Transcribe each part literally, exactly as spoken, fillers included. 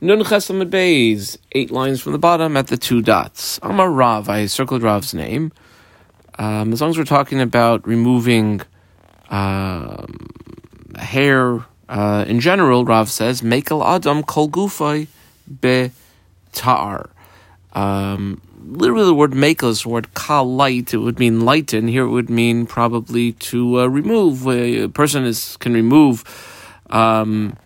Nun Ches Amud Beis, eight lines from the bottom at the two dots. Amar Rav, I circled Rav's name. Um, as long as we're talking about removing um, hair uh, in general, Rav says, Mekel Adam Kol Gufay Be-Ta'ar. Um, literally the word Mekel is the word Kal Light. It would mean lighten. Here it would mean probably to uh, remove. A person is can remove... Um,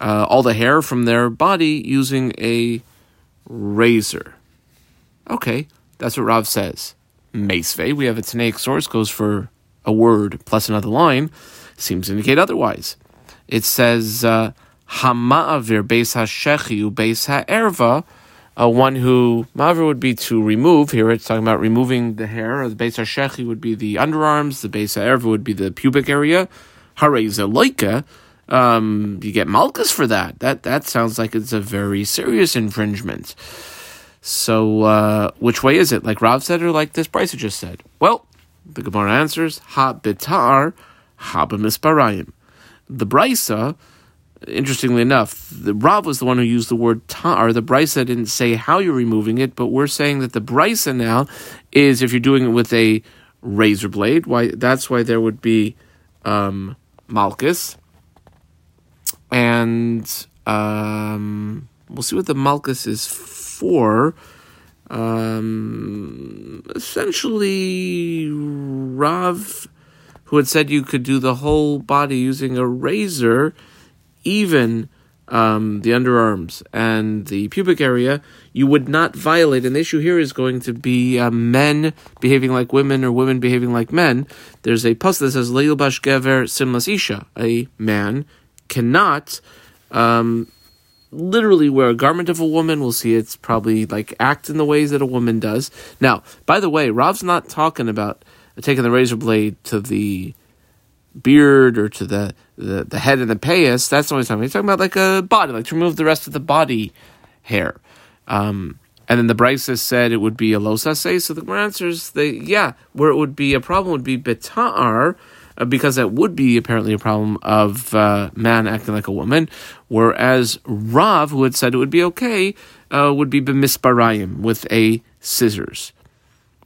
Uh, all the hair from their body using a razor. Okay, that's what Rav says. Meisvei, we have a Tanaic source, goes for a word plus another line, seems to indicate otherwise. It says, Hama'avir beis ha-shechiu beis ha-erva, one who, ma'avir would be to remove, here it's talking about removing the hair, the beis ha-shechiu would be the underarms, the beis ha-erva would be the pubic area, harei ze loika. Um, you get Malkus for that. That that sounds like it's a very serious infringement. So, uh, which way is it? Like Rav said or like this Brysa just said? Well, the Gemara answers, Ha bitar, ha b'misparayim. The Brysa, interestingly enough, the Rav was the one who used the word ta'ar. The Brysa didn't say how you're removing it, but we're saying that the Brysa now is if you're doing it with a razor blade. Why? That's why there would be um, Malkus. And um, we'll see what the Malkus is for. Um, essentially, Rav, who had said you could do the whole body using a razor, even um, the underarms and the pubic area, you would not violate. And the issue here is going to be uh, men behaving like women or women behaving like men. There's a pasuk that says, Leilbash Gever Simlas Isha, a man cannot um, literally wear a garment of a woman. We'll see it's probably like act in the ways that a woman does. Now, by the way, Rav's not talking about taking the razor blade to the beard or to the, the, the head and the payas. That's not what he's talking about. He's talking about like a body, like to remove the rest of the body hair. Um, and then the Brysa said it would be a losase. So the answers, they, yeah, where it would be a problem would be beta'ar, because that would be apparently a problem of uh, man acting like a woman, whereas Rav, who had said it would be okay, uh, would be b'misparayim, with a scissors.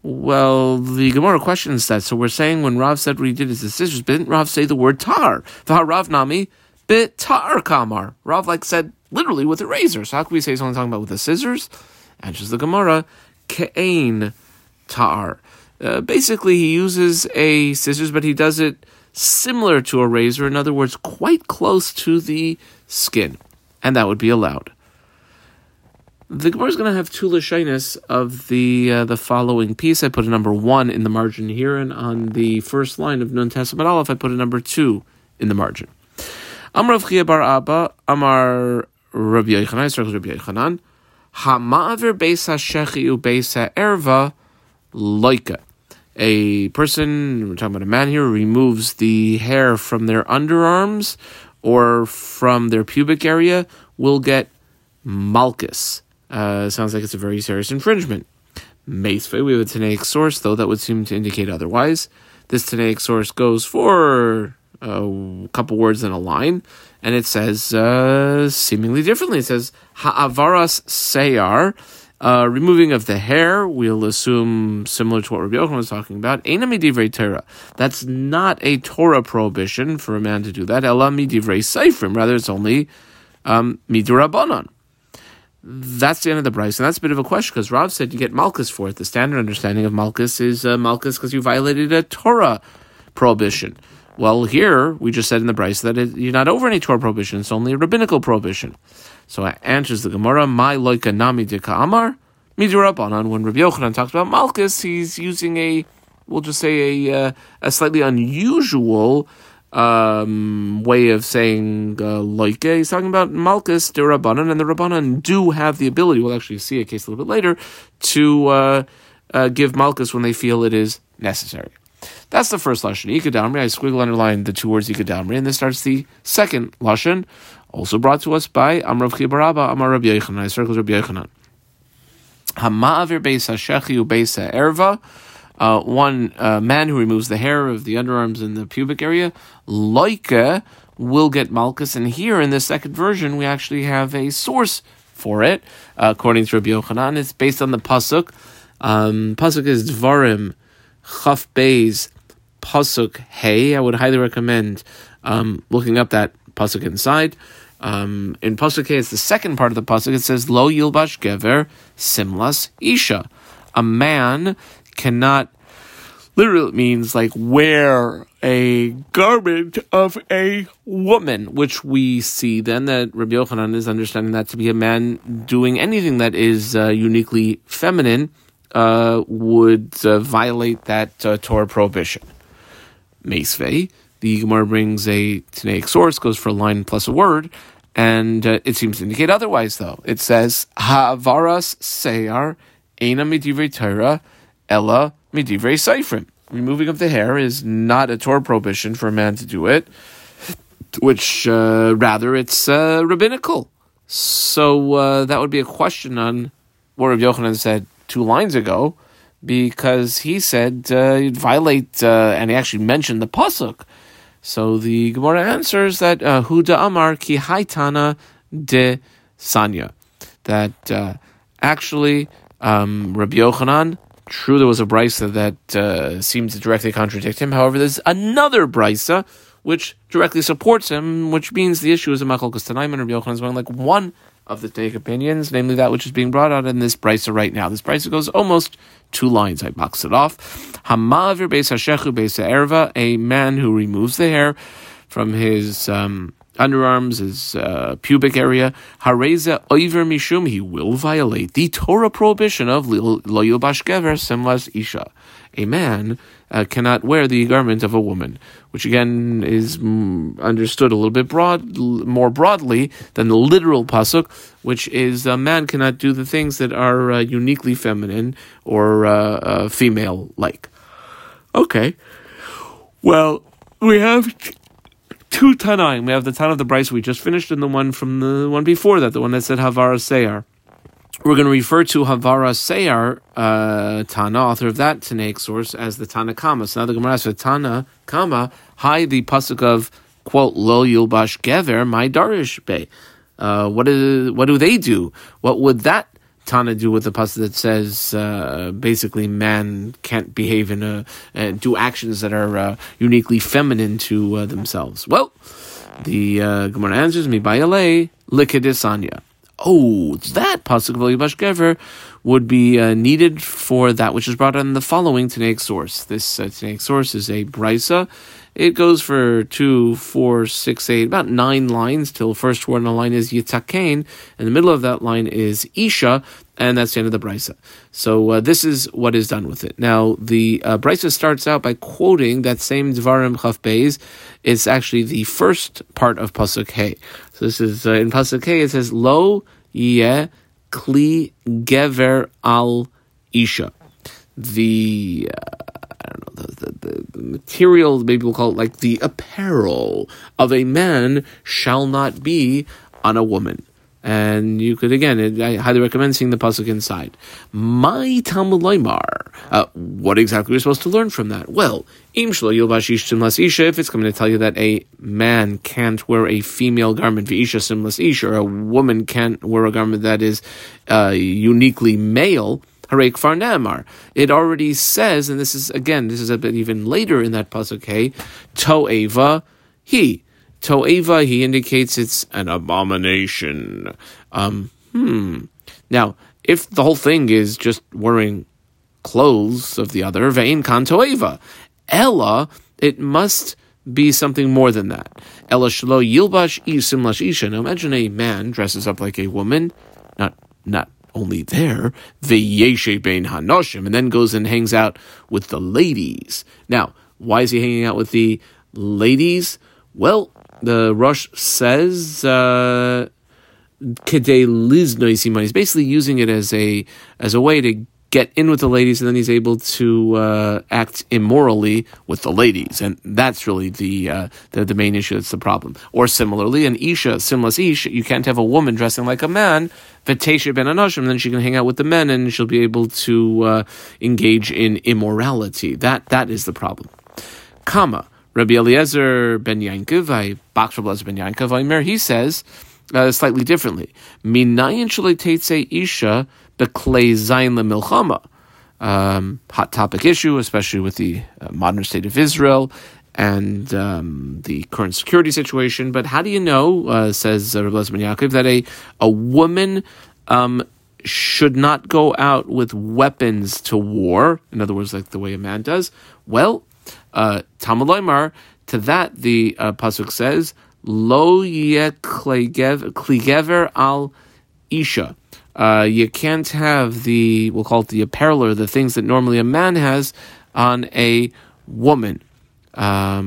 Well, the Gemara questions that, so we're saying when Rav said what he did is the scissors, but didn't Rav say the word tar? V'ha Rav nami b'tar kamar. Rav like said literally with a razor, so how can we say someone's talking about with the scissors? Answers the Gemara, ke'ein tar. Uh, basically, he uses a scissors, but he does it similar to a razor. In other words, quite close to the skin. And that would be allowed. The Gemara is going to have two Lashonis of the uh, the following piece. I put a number one in the margin here, and on the first line of Nun Tes Amud Aleph, I put a number two in the margin. Amar Rav Shimon bar Abba, Amar Rabbi Yochanan, I circled Rabbi Yochanan, Hama'avir beis ha-shechi u beis ha-erva loika. A person, we're talking about a man here, removes the hair from their underarms or from their pubic area, will get malchus. Uh, sounds like it's a very serious infringement. Meisvei, we have a Tanaic source, though that would seem to indicate otherwise. This Tanaic source goes for a couple words and a line, and it says uh, seemingly differently. It says, ha'avaras seyar, Uh, removing of the hair, we'll assume similar to what Rabbi Yochanan was talking about. Eina midivrei Torah. That's not a Torah prohibition for a man to do that. Ela midivrei seifrim. Rather, it's only um, midrabanan. That's the end of the Bryce, and that's a bit of a question because Rav said you get malchus for it. The standard understanding of malchus is uh, malchus because you violated a Torah prohibition. Well, here, we just said in the Bryce that it, you're not over any Torah prohibition. It's only a rabbinical prohibition. So it answers the Gemara, My loika nami de ka'amar, midirabanan. When Rabbi Yochanan talks about malchus, he's using a, we'll just say, a uh, a slightly unusual um, way of saying uh, loika. He's talking about malchus de rabbanan, and the rabbanan do have the ability, we'll actually see a case a little bit later, to uh, uh, give malchus when they feel it is necessary. That's the first Lashon, Ikadamri. I squiggle underline the two words Ikadamri, and this starts the second Lashon, also brought to us by Amar Rav Chibar Abba, Amar Rabbi Yochanan. I circled Rabbi Yochanan. Hama'avir beis ha-shechi u beis ha-erva, uh, one uh, man who removes the hair of the underarms and the pubic area, loike, will get Malkus. And here in the second version, we actually have a source for it. Uh, according to Rabbi Yochanan, it's based on the Pasuk. Um, Pasuk is Dvarim, Chaf Beis, Pasuk Hey. I would highly recommend um, looking up that Pasuk inside. Um, in Pasuk Hey, it's the second part of the Pasuk. It says, Lo Yilbash Gever Simlas Isha. A man cannot, literally means like wear a garment of a woman, which we see then that Rabbi Yochanan is understanding that to be a man doing anything that is uh, uniquely feminine uh, would uh, violate that uh, Torah prohibition. Meisvei, the Gemara brings a Tanaic source, goes for a line plus a word, and uh, it seems to indicate otherwise, though. It says, Ha'avaras seyar eina midivrei Torah ella midivrei seifrim. Removing of the hair is not a Torah prohibition for a man to do it, which uh, rather it's uh, rabbinical. So uh, that would be a question on what Rabbi Yochanan said two lines ago, because he said uh, you'd violate, uh, and he actually mentioned the pasuk. So the Gemara answers that hu da amar ki haitana de sanya, that uh, actually um, Rabbi Yochanan. True, there was a Brysa that uh, seems to directly contradict him. However, there's another Brysa which directly supports him, which means the issue is a Malkus Tanayim, and Rabbi Yochanan is going like one of the take opinions, namely that which is being brought out in this Brysa right now. This Brysa goes almost two lines. I boxed it off. Hamavir beis hashechu beis erva, a man who removes the hair from his um, underarms, his uh, pubic area, hareza oiver mishum, he will violate the Torah prohibition of lo yilbash gever simlas isha. A man uh, cannot wear the garment of a woman, which again is mm, understood a little bit broad, l- more broadly than the literal pasuk, which is a man cannot do the things that are uh, uniquely feminine or uh, uh, female-like. Okay, well, we have T- Two Tanaim. We have the Tana of the Bryce we just finished and the one from the one before that, the one that said Havara Seyar. We're going to refer to Havara Seyar, uh, Tana, author of that Tanaic source, as the Tana Kama. So now the Gemara says, Tana Kama, hi, the pasuk of, quote, Lo Yilbash Gever, my Darish Bey. Uh, what, is, what do they do? What would that Tana do with the pasuk that says, uh, basically, man can't behave in a, uh, do actions that are uh, uniquely feminine to uh, themselves? Well, the uh, Gemara answers me by Alei Likadisanya. Oh, that pasuk of Yilbash Gever would be uh, needed for that which is brought on the following Tanaic source. This uh, Tanaic source is a Brysa. It goes for two, four, six, eight, about nine lines till first word in a line is Yitakain, and the middle of that line is Isha, and that's the end of the Brysa. So uh, this is what is done with it. Now, the uh, Brysa starts out by quoting that same Dvarim Chaf Beis. It's actually the first part of Pasuk He. So this is, uh, in Pasuk He, it says, Lo Yeh Kli Gever Al Isha. The... Uh, I don't know, the, the, the material, maybe we'll call it like the apparel of a man shall not be on a woman. And you could, again, I highly recommend seeing the pasuk inside. My Talmud Leimar. Uh, what exactly are we supposed to learn from that? Well, Im Shlo Yilbash Ish Simlas Isha, if it's coming to tell you that a man can't wear a female garment, V'isha Simlas Isha, or a woman can't wear a garment that is uh, uniquely male, it already says, and this is, again, this is a bit even later in that pasuk, hey, To'eva he. To'eva he indicates it's an abomination. Um, hmm. Now, if the whole thing is just wearing clothes of the other, ve'in kan to'eva. Ella, it must be something more than that. Ella shelo yilbash isimlash isha. Now, imagine a man dresses up like a woman, not, not, only there, V'yeshe bein hanoshim, and then goes and hangs out with the ladies. Now, why is he hanging out with the ladies? Well, the Rosh says, uh, Kedei liznois iman. He's basically using it as a as a way to get in with the ladies, and then he's able to uh, act immorally with the ladies. And that's really the, uh, the the main issue that's the problem. Or similarly, an Isha, simless Isha, you can't have a woman dressing like a man, V'teshe ben anoshim, then she can hang out with the men and she'll be able to uh, engage in immorality. That That is the problem. Kama, Rabbi Eliezer ben Yaakov, I box Rabbi Eliezer ben Yaakov, he says uh, slightly differently. Minayin shalei teitze isha beklei zayin lemilchama. Um, hot topic issue, especially with the uh, modern state of Israel and um, the current security situation. But how do you know, uh, says Rabbi Eliezer ben Yaakov, that a, a woman um, should not go out with weapons to war? In other words, like the way a man does. Well, uh, Talmud Loimar, to that the uh, Pasuk says, Lo yeh kligever al isha. Uh, you can't have the, we'll call it the apparel, or the things that normally a man has on a woman. Velo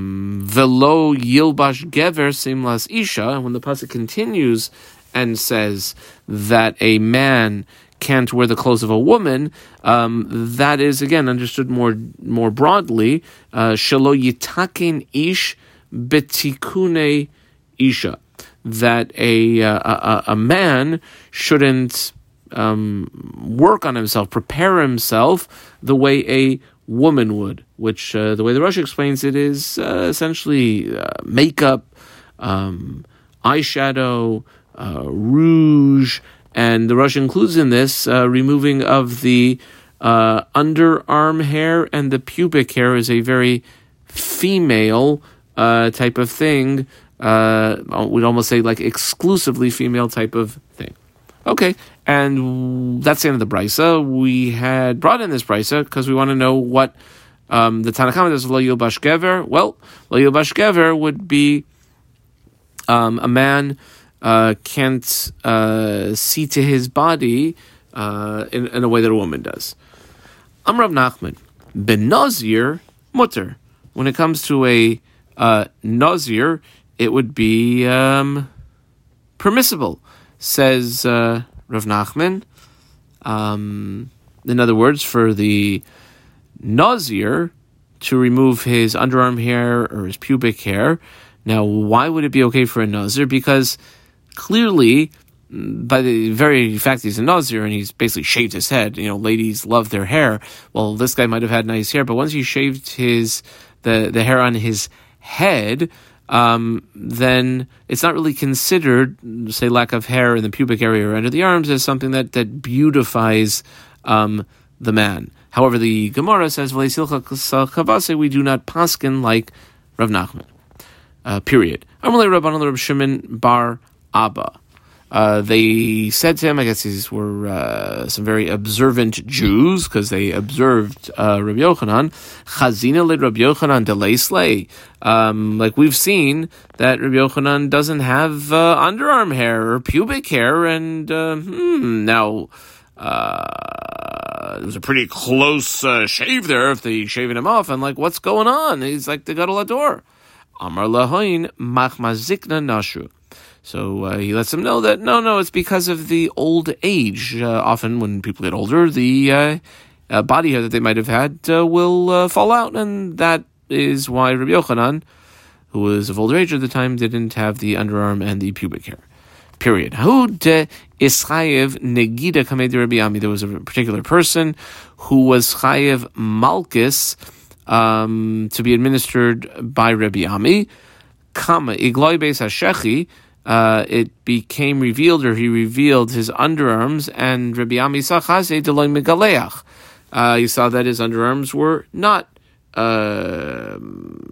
yilbash gever simlas isha. And when the pasuk continues and says that a man can't wear the clothes of a woman, um, that is again understood more more broadly. Shelo yitaken ish betikune isha. That a, uh, a a man shouldn't um, work on himself, prepare himself the way a woman would, which uh, the way the Rashi explains it is uh, essentially uh, makeup, um, eyeshadow, uh, rouge, and the Rashi includes in this uh, removing of the uh, underarm hair and the pubic hair is a very female uh, type of thing. Uh, we'd almost say like exclusively female type of thing. Okay, and that's the end of the Brysa. We had brought in this Brysa because we want to know what um, the Tana Kama does with Lo Yilbash Gever. Well, Lo Yilbash Gever would be um, a man uh, can't uh, see to his body uh, in, in a way that a woman does. Amar Rav Nachman, Ben Nazir Mutter. When it comes to a uh, Nazir, it would be um, permissible, says uh, Rav Nachman. Um, in other words, for the Nazir to remove his underarm hair or his pubic hair. Now, why would it be okay for a Nazir? Because clearly, by the very fact he's a Nazir and he's basically shaved his head, you know, ladies love their hair. Well, this guy might have had nice hair, but once he shaved his the, the hair on his head, Um, then it's not really considered, say, lack of hair in the pubic area or under the arms as something that that beautifies um, the man. However, the Gemara says, we do not paskin like Rav Nachman, uh, period. Amalei Rabbanan Rabbi Shimon bar Abba. Uh, they said to him, I guess these were uh, some very observant Jews, because they observed uh, Rabbi Yochanan, Chazina le Rabbi Yochanan delay slay. Um, like we've seen that Rabbi Yochanan doesn't have uh, underarm hair or pubic hair, and uh, hmm, now uh, it was a pretty close uh, shave there if they shaving him off, and like, what's going on? He's like, they got a la door. Amar lahoin machmazikna nashu. So uh, he lets them know that, no, no, it's because of the old age. Uh, often when people get older, the uh, uh, body hair that they might have had uh, will uh, fall out. And that is why Rabbi Yochanan, who was of older age at the time, didn't have the underarm and the pubic hair. Period. There was a particular person who was chayev Malkus um, to be administered by Rabbi Ami. Kama igloi beis hashechi. Uh, it became revealed, or he revealed his underarms, and Rabbi Ami Sachase Deloy Megaleach. You saw that his underarms were not uh,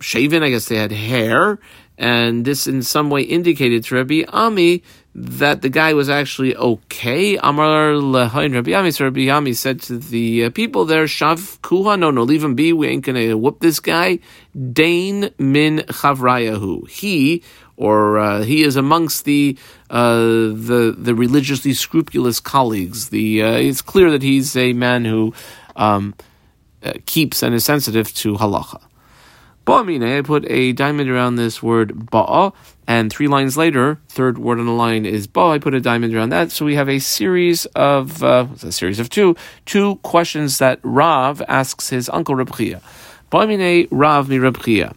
shaven, I guess they had hair, and this in some way indicated to Rabbi Ami that the guy was actually okay. Amar Lehain Rabbi Ami, so Rabbi Ami said to the uh, people there, Shav Kuha, no, no, leave him be, we ain't gonna whoop this guy. Dain min Chavrayahu. He Or uh, he is amongst the uh, the the religiously scrupulous colleagues. The uh, it's clear that he's a man who um, uh, keeps and is sensitive to halacha. Ba'amine, I put a diamond around this word ba'a, and three lines later, third word on the line is ba. I put a diamond around that, so we have a series of uh, it's a series of two two questions that Rav asks his uncle Reb Chia. Ba'amine Rav mi Reb Chia.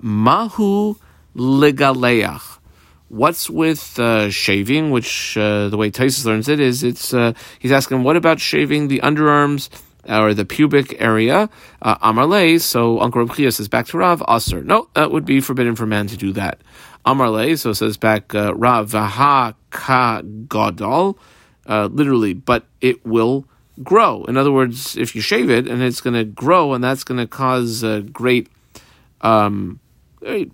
Mahu Legaleach. What's with uh, shaving, which uh, the way Tysus learns it is, it's uh, he's asking, what about shaving the underarms or the pubic area, uh, Amar Le, so Uncle Reb Chia says back to Rav, Aser. No, that would be forbidden for man to do that. Amar Le, so says back uh, Rav, Vaha Ka Godal, uh, literally, but it will grow. In other words, if you shave it, and it's going to grow, and that's going to cause uh, great um,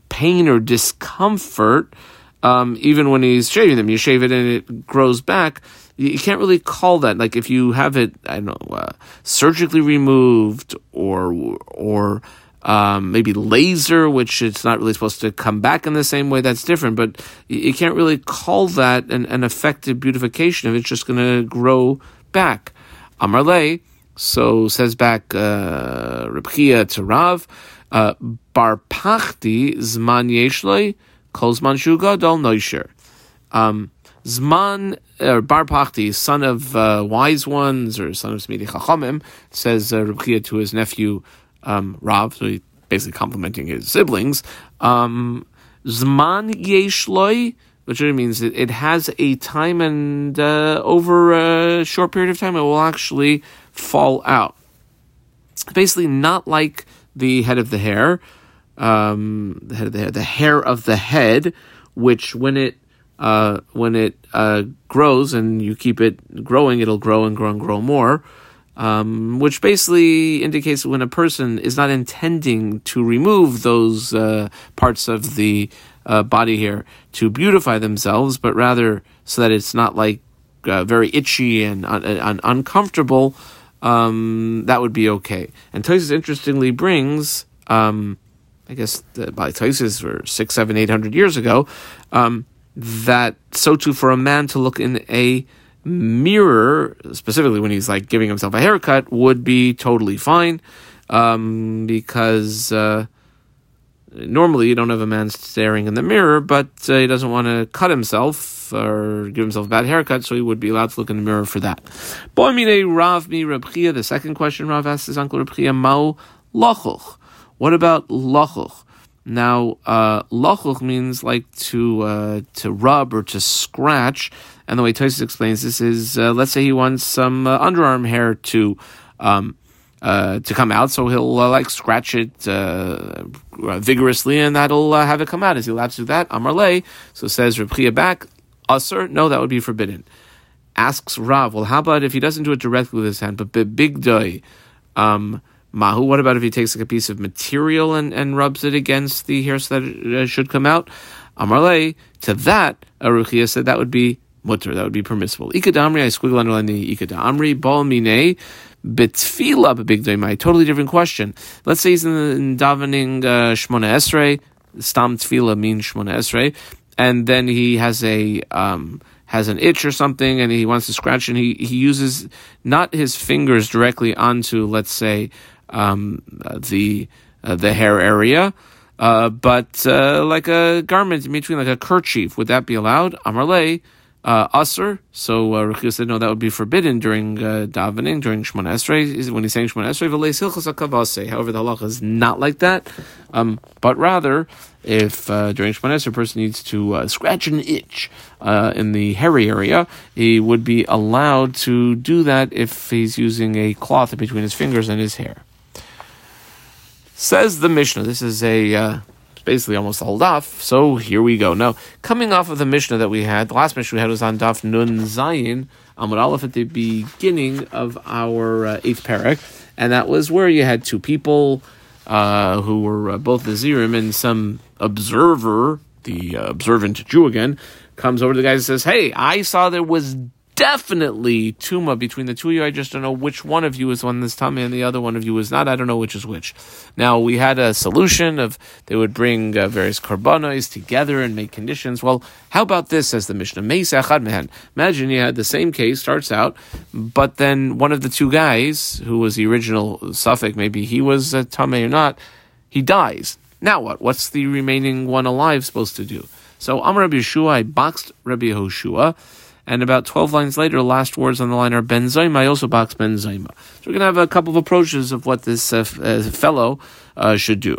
pain or discomfort, um, even when he's shaving them. You shave it and it grows back. You can't really call that, like if you have it, I don't know, uh, surgically removed or or um, maybe laser, which it's not really supposed to come back in the same way, that's different. But you can't really call that an, an effective beautification if it's just going to grow back. Amar Le, so says back uh, Reb Chia to Rav, uh, Bar Pachti Zman Yeshlei Kol Zman Shu Gadol Noisher. Um, Zman, or Bar Pachti, son of uh, wise ones, or son of Smidi Chachamim, says uh, Reb Chia to his nephew um, Rav, so he's basically complimenting his siblings. Um, Zman Yeshloi, which really means it, it has a time, and uh, over a short period of time, it will actually fall out. Basically, not like the head of the hair, um, the head of the hair, the hair of the head, which when it uh, when it uh, grows and you keep it growing, it'll grow and grow and grow more. Um, which basically indicates when a person is not intending to remove those uh, parts of the uh, body here to beautify themselves, but rather so that it's not like uh, very itchy and un- un- uncomfortable, um, that would be okay. And Tosis interestingly brings, um, I guess the, by Tosis were six, seven, eight hundred years ago, um, that so too for a man to look in a mirror, specifically when he's like giving himself a haircut, would be totally fine, um, because uh, normally you don't have a man staring in the mirror, but uh, he doesn't want to cut himself or give himself a bad haircut, so he would be allowed to look in the mirror for that. Bo mine Rav mi Reb Chia. The second question Rav asks his uncle Reb Chia, Mao Lochuch. What about Lochuch? Now, uh, Lochuch means like to uh, to rub or to scratch. And the way Tosis explains this is, uh, let's say he wants some uh, underarm hair to um, uh, to come out, so he'll uh, like scratch it uh, vigorously, and that'll uh, have it come out. Is he allowed to do that? Amar Le, so says Reb Chia back, Aser, no, that would be forbidden. Asks Rav, well, how about if he doesn't do it directly with his hand, but big doy, um, mahu, what about if he takes like a piece of material and, and rubs it against the hair so that it uh, should come out? Amar Le, to that, Reb Chia said that would be mutter, that would be permissible. Ikadamri, I squiggle underline the Ikadamri, Bal Mine, Betfila, a big doimai. Totally different question. Let's say he's in, in davening uh, Shmona Esrei, Stam Tfila means Shmona Esrei, and then he has a um, has an itch or something, and he wants to scratch, and he, he uses not his fingers directly onto, let's say, um, the uh, the hair area, uh, but uh, like a garment in between, like a kerchief. Would that be allowed? Amar Le, Uh, Aser, so uh, Reb Chia said no, that would be forbidden during uh, davening, during Shmona Esrei, when he's saying Shmona Esrei. However, the halacha is not like that, um, but rather, if uh, during Shmona Esrei a person needs to uh, scratch an itch uh, in the hairy area, he would be allowed to do that if he's using a cloth between his fingers and his hair. Says the Mishnah, this is a... Uh, basically almost all daf, so here we go. Now, coming off of the Mishnah that we had, the last Mishnah we had was on Daf Nun Zayin, Amud Aleph, at the beginning of our uh, eighth Parak, and that was where you had two people uh, who were uh, both the Zerim, and some observer, the uh, observant Jew again, comes over to the guy and says, hey, I saw there was definitely Tuma between the two of you. I just don't know which one of you is one that's Tamei and the other one of you is not. I don't know which is which. Now, we had a solution of they would bring uh, various Korbanos together and make conditions. Well, how about this, says the Mishnah? Imagine you had the same case, starts out, but then one of the two guys, who was the original suffix, maybe he was uh, Tamei or not, he dies. Now what? What's the remaining one alive supposed to do? So, Amar Rabbi Yeshua, I boxed Rabbi Yehoshua. And about twelve lines later, last words on the line are Ben Zayma. I also box Ben Zayma. So we're going to have a couple of approaches of what this uh, f- uh, fellow uh, should do.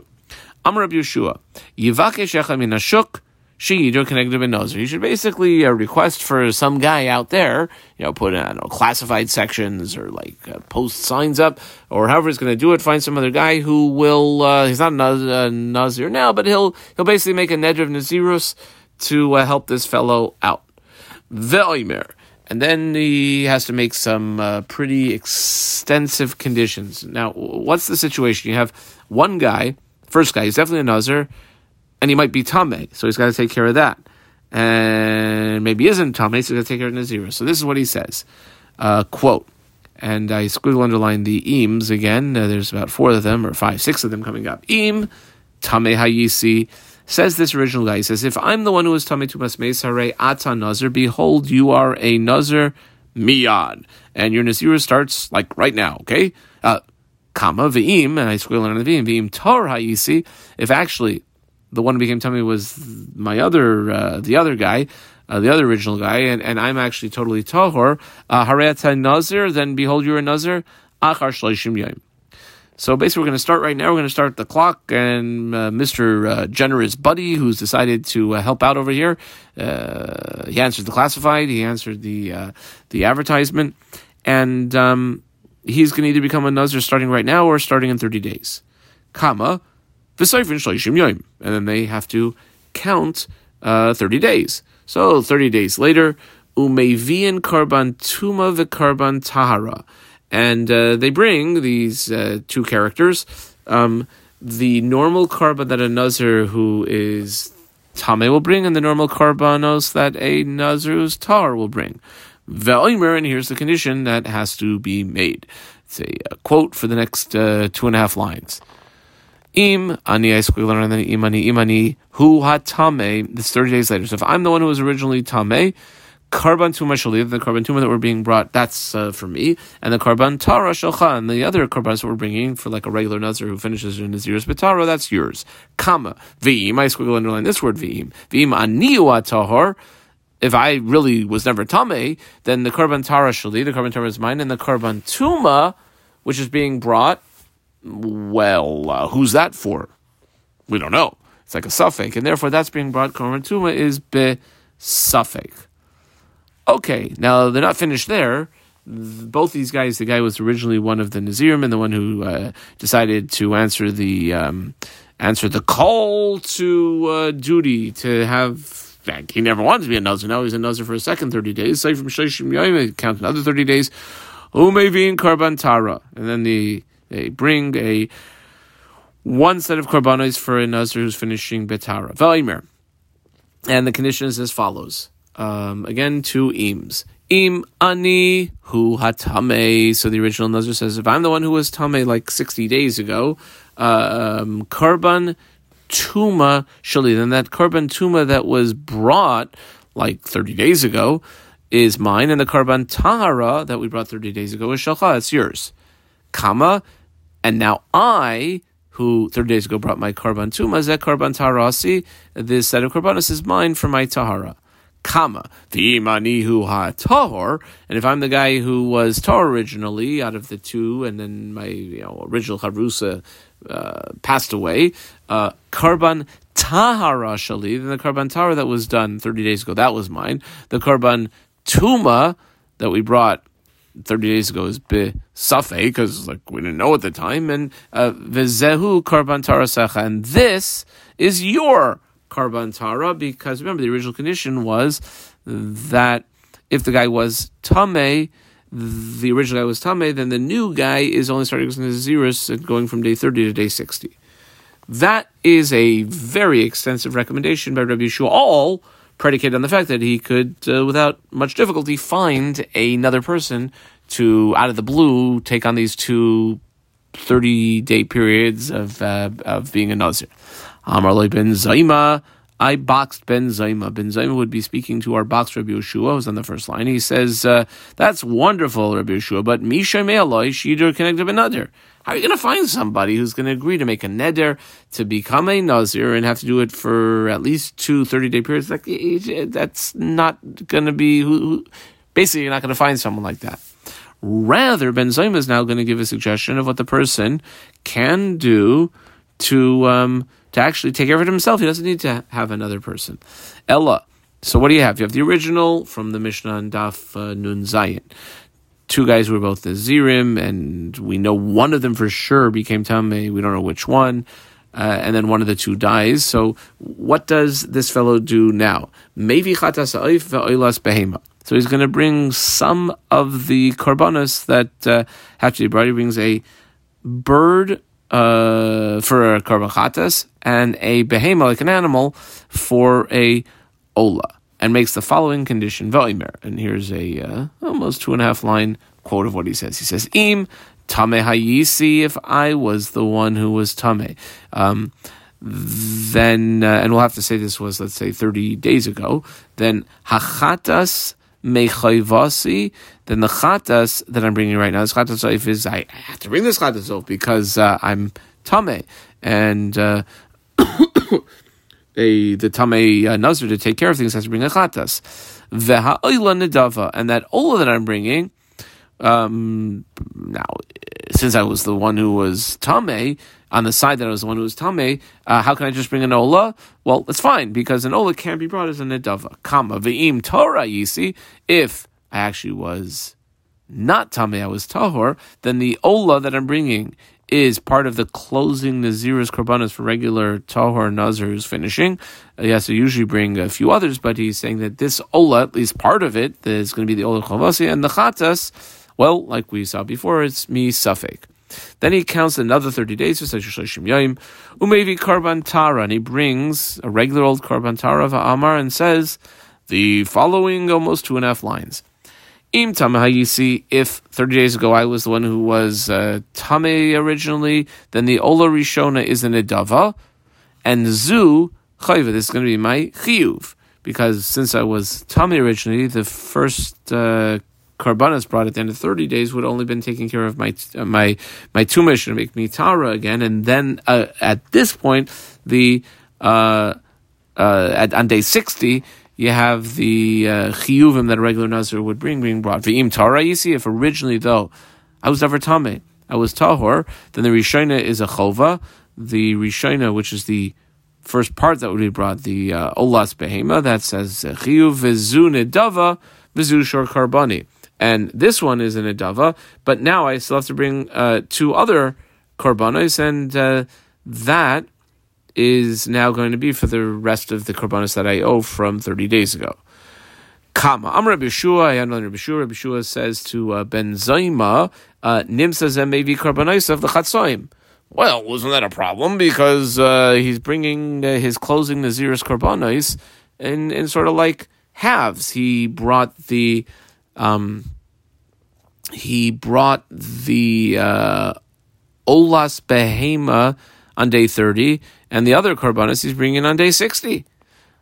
Amar Rabbi Yeshua, Yivakesh Echa min Hashuk She'idr connected with Nazir. You should basically uh, request for some guy out there, you know, put I don't know, classified sections or like uh, post signs up or however it's going to do it. Find some other guy who will. Uh, he's not a Nazir now, but he'll he'll basically make a Nedr of Nazirus to uh, help this fellow out. Ve'omer. And then he has to make some uh, pretty extensive conditions. Now, what's the situation? You have one guy, first guy, he's definitely a Nazir, and he might be Tamei, so he's got to take care of that. And maybe he isn't Tamei, so he's got to take care of Nazir. So this is what he says, uh, quote, and I squiggle underline the eams again. Uh, there's about four of them, or five, six of them coming up. Eam, Tamei Hayisi. Says this original guy, he says, if I'm the one who is Tamei Tumas Meis Harei Ata Nazir, behold, you are a Nazir Miyad. And your Nazir starts, like, right now, okay? Uh, Kama V'im, and I squiggle on the V'im, V'im Tor Hayisi. If actually the one who became Tamei was my other, uh, the other guy, uh, the other original guy, and, and I'm actually totally Tahor, uh, Harei Ata Nazir, then behold, you're a Nazir, Achar Shleishim Yom. So basically, we're going to start right now. We're going to start the clock, and uh, Mister Uh, generous buddy, who's decided to uh, help out over here, uh, he answered the classified, he answered the uh, the advertisement, and um, he's going to either become a Nazir starting right now or starting in thirty days. Kama, v'sayfin shleishim yoyim, and then they have to count uh, thirty days. So thirty days later, umevian karban tuma v'karban tahara. And uh, they bring, these uh, two characters, um, the normal Karba that a Nazir who is Tamei will bring, and the normal Korbanos that a Nazir who's Tahor will bring. Ve'omer, and here's the condition that has to be made. It's a uh, quote for the next uh, two and a half lines. Im, ani, I squeal on the imani, imani, hu ha Tamei, this thirty days later. So if I'm the one who was originally Tamei, Karban Tuma Shaliv, the Karban Tuma that were being brought, that's uh, for me, and the Karban Tara Shalcha, and the other Karbanos that we're bringing for like a regular Nazir who finishes in his years, but Tara, that's yours. Kama, V'im, I squiggle underline this word, V'im, V'im Aniwa Tahor, if I really was never Tamei, then the Karban Tara Shaliv, the Karban Tara is mine, and the Karban Tuma, which is being brought, well, uh, who's that for? We don't know. It's like a suffix, and therefore that's being brought, Karban Tuma is be suffix. Okay, now they're not finished there. Both these guys, the guy was originally one of the Nazirim and the one who uh, decided to answer the um, answer the call to uh, duty to have. Like, he never wanted to be a Nazir. Now he's a Nazir for a second thirty days. Say from Shleishim Yoyim, count another thirty days. Umevin Karban Tara, and then the they bring a one set of Korbanos for a Nazir who's finishing Betara. Velimer, and the condition is as follows. Um, again, two eams. Im ani hu hatamei. So the original Nazir says, if I'm the one who was Tamei like sixty days ago, um, Karban Tuma Shali, then that Karban Tuma that was brought like thirty days ago is mine, and the Karban Tahara that we brought thirty days ago is Shalcha, it's yours. Kama, and now I, who thirty days ago brought my Karban Tuma, that Karban Taharasi, this set of Karbanos is mine for my Tahara. Kama, the imanihu ha Tahor, and if I'm the guy who was Tahor originally out of the two, and then my you know, original Harusa uh, passed away, uh, Karban Tahara Shali, then the Karban Tahara that was done thirty days ago, that was mine. The Karban Tuma that we brought thirty days ago is be Safei, because like, we didn't know at the time, and Vizehu uh, Karban Tahara Secha, and this is your Karban Tara, because remember the original condition was that if the guy was Tamei, the original guy was Tamei, then the new guy is only starting with Nazirus and going from day thirty to day sixty. That is a very extensive recommendation by Rabbi Yeshua, all predicated on the fact that he could, uh, without much difficulty, find another person to, out of the blue, take on these two thirty-day periods of uh, of being a Nazir. Amar Rav Ben Zayma, I boxed Ben Zayma. Ben Zayma would be speaking to our boxed Rabbi Yeshua, who's on the first line. He says, uh, that's wonderful, Rabbi Yeshua, but Misha Me'aloi, Shidur connected with Nedr. How are you going to find somebody who's going to agree to make a Nedr, to become a Nazir, and have to do it for at least two thirty-day periods? Like, that's not going to be... Who, who, basically, you're not going to find someone like that. Rather, Ben Zayma is now going to give a suggestion of what the person can do to um, to actually take care of it himself. He doesn't need to have another person. Ella. So what do you have? You have the original from the Mishnah and Daf uh, Nun Zayin. Two guys who were both the Zerim, and we know one of them for sure became Tamei. We don't know which one. Uh, and then one of the two dies. So what does this fellow do now? Maybe Chatas Oif ve'olas Behema. So he's going to bring some of the Korbanos that uh, have to be brought. He brings a bird uh, for a Karba Chatas and a Behema, like an animal, for a Ola. And makes the following condition ve'imer. And here's a uh, almost two and a half line quote of what he says. He says, Im Tame Hayisi, if I was the one who was Tame. Um, then, uh, and we'll have to say this was, let's say, thirty days ago, then Hachatas Mechayvasi, then the Chatas that I'm bringing right now, this Chatas Oif is, I have to bring this Chatas Oif because uh, I'm Tame. And, uh, A, the Tamei uh, Nazir to take care of things has to bring a Chatas. Veha Oila Nedava, and that Ola that I'm bringing, um, now, since I was the one who was Tamei, on the side that I was the one who was Tamei, uh, how can I just bring an Ola? Well, that's fine, because an Ola can't be brought as a Nedava. Kama, Ve'im Torah Yisi, if I actually was not Tamei, I was Tahor, then the Ola that I'm bringing is part of the closing Nazir's Korbanos for regular Tahor Nazir who's finishing. Uh, yes, we usually bring a few others, but he's saying that this Ola, at least part of it, is going to be the Ola Chavasi, and the Chatas, well, like we saw before, it's Mi Safek. Then he counts another thirty days, Umevi Karban Tara, and he brings a regular old Karban Tara of Amar and says the following almost two and a half lines. Im Tame Hayisi, if thirty days ago I was the one who was uh, Tame originally, then the Ola Rishona is an Edava, and Zu Chayva, this is going to be my Chiyuv, because since I was Tame originally, the first uh, Korbanos brought at the end of thirty days would only been taking care of my uh, my my Tuma, should make me Tara again, and then uh, at this point, the uh, uh, at, on day sixty, you have the uh, chiyuvim that a regular Nazir would bring, being brought. V'im Tara Yisi, if originally, though, I was never Tameh, I was Tahor, then the Rishonah is a Chova. The Rishonah, which is the first part that would be brought, the uh, Olas Behema, that says Chiyuv V'zu Nedava V'zu Shor Karbani. And this one is an Nedava, but now I still have to bring uh, two other Korbanos, and uh, that is now going to be for the rest of the Korbanos that I owe from thirty days ago. Kama. Amar Rabbi Yeshua, I handle Rabbi Yeshua. Rabbi Yeshua says to uh, Ben Zayma, Nimsa Zemevi Korbanos of the Chatzoim. Well, wasn't that a problem? Because uh, he's bringing uh, his closing Nazir's Korbanos in, in sort of like halves. He brought the, um, he brought the uh, Olas Behema on day thirty, and the other Korbanos he's bringing on day sixty.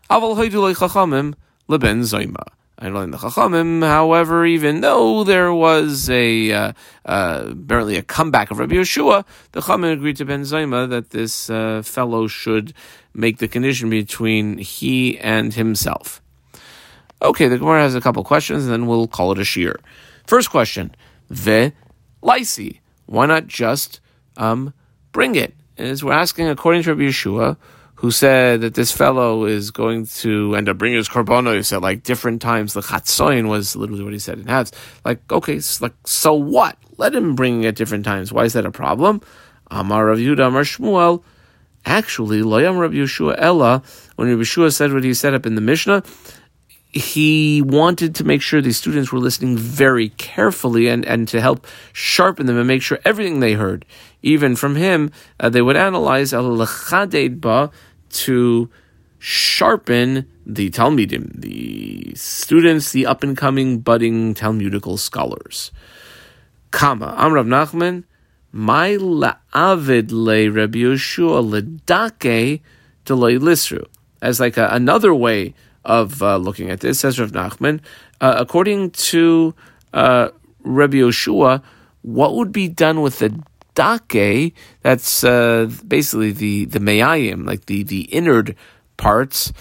Aval hoydu le Chachamim leben Zayma. And in the Chachamim, however, even though there was a uh, uh, apparently a comeback of Rabbi Yeshua, the Chachamim agreed to Ben Zayma that this uh, fellow should make the condition between he and himself. Okay, the Gemara has a couple questions, and then we'll call it a shear. First question: Ve Laisi, why not just um, bring it? Is we're asking according to Rabbi Yeshua, who said that this fellow is going to end up bringing his korbanos at like different times. The chatzoin was literally what he said in halves. Like, okay, so, like, so what? Let him bring it at different times. Why is that a problem? Amar Rav Yehuda, Amar Shmuel. Actually, loyam Rabbi Yeshua Ella, when Rabbi Yeshua said what he said up in the Mishnah, he wanted to make sure these students were listening very carefully and, and to help sharpen them and make sure everything they heard, even from him, uh, they would analyze al-lechadeba to sharpen the Talmidim, the students, the up-and-coming, budding Talmudical scholars. Kama, Amar Rav Nachman, my la'avid le Rabbi Yeshua ledake to le lisru, as like a, another way of uh, looking at this, says Rav Nachman, uh, according to uh, Rabbi Yeshua, what would be done with the dake? That's uh, basically the the meayim, like the the innard parts.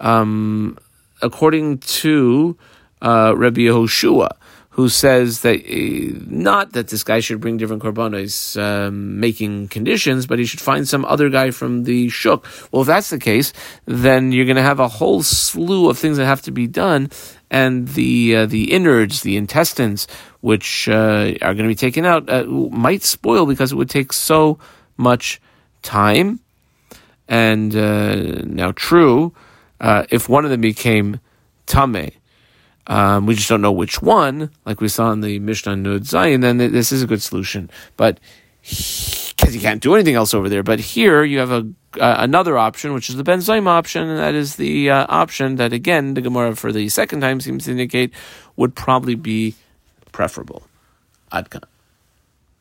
Um, according to uh, Rabbi Yeshua, who says that uh, not that this guy should bring different korbanos, um, making conditions, but he should find some other guy from the shuk. Well, if that's the case, then you're going to have a whole slew of things that have to be done, and the uh, the innards, the intestines, which uh, are going to be taken out, uh, might spoil because it would take so much time. And uh, now, true, uh, if one of them became Tamei, Um, we just don't know which one, like we saw in the Mishnah Nun Zayin, then th- this is a good solution. But because you can't do anything else over there. But here you have a uh, another option, which is the Ben Zayma option, and that is the uh, option that, again, the Gemara for the second time seems to indicate would probably be preferable. Ad kan.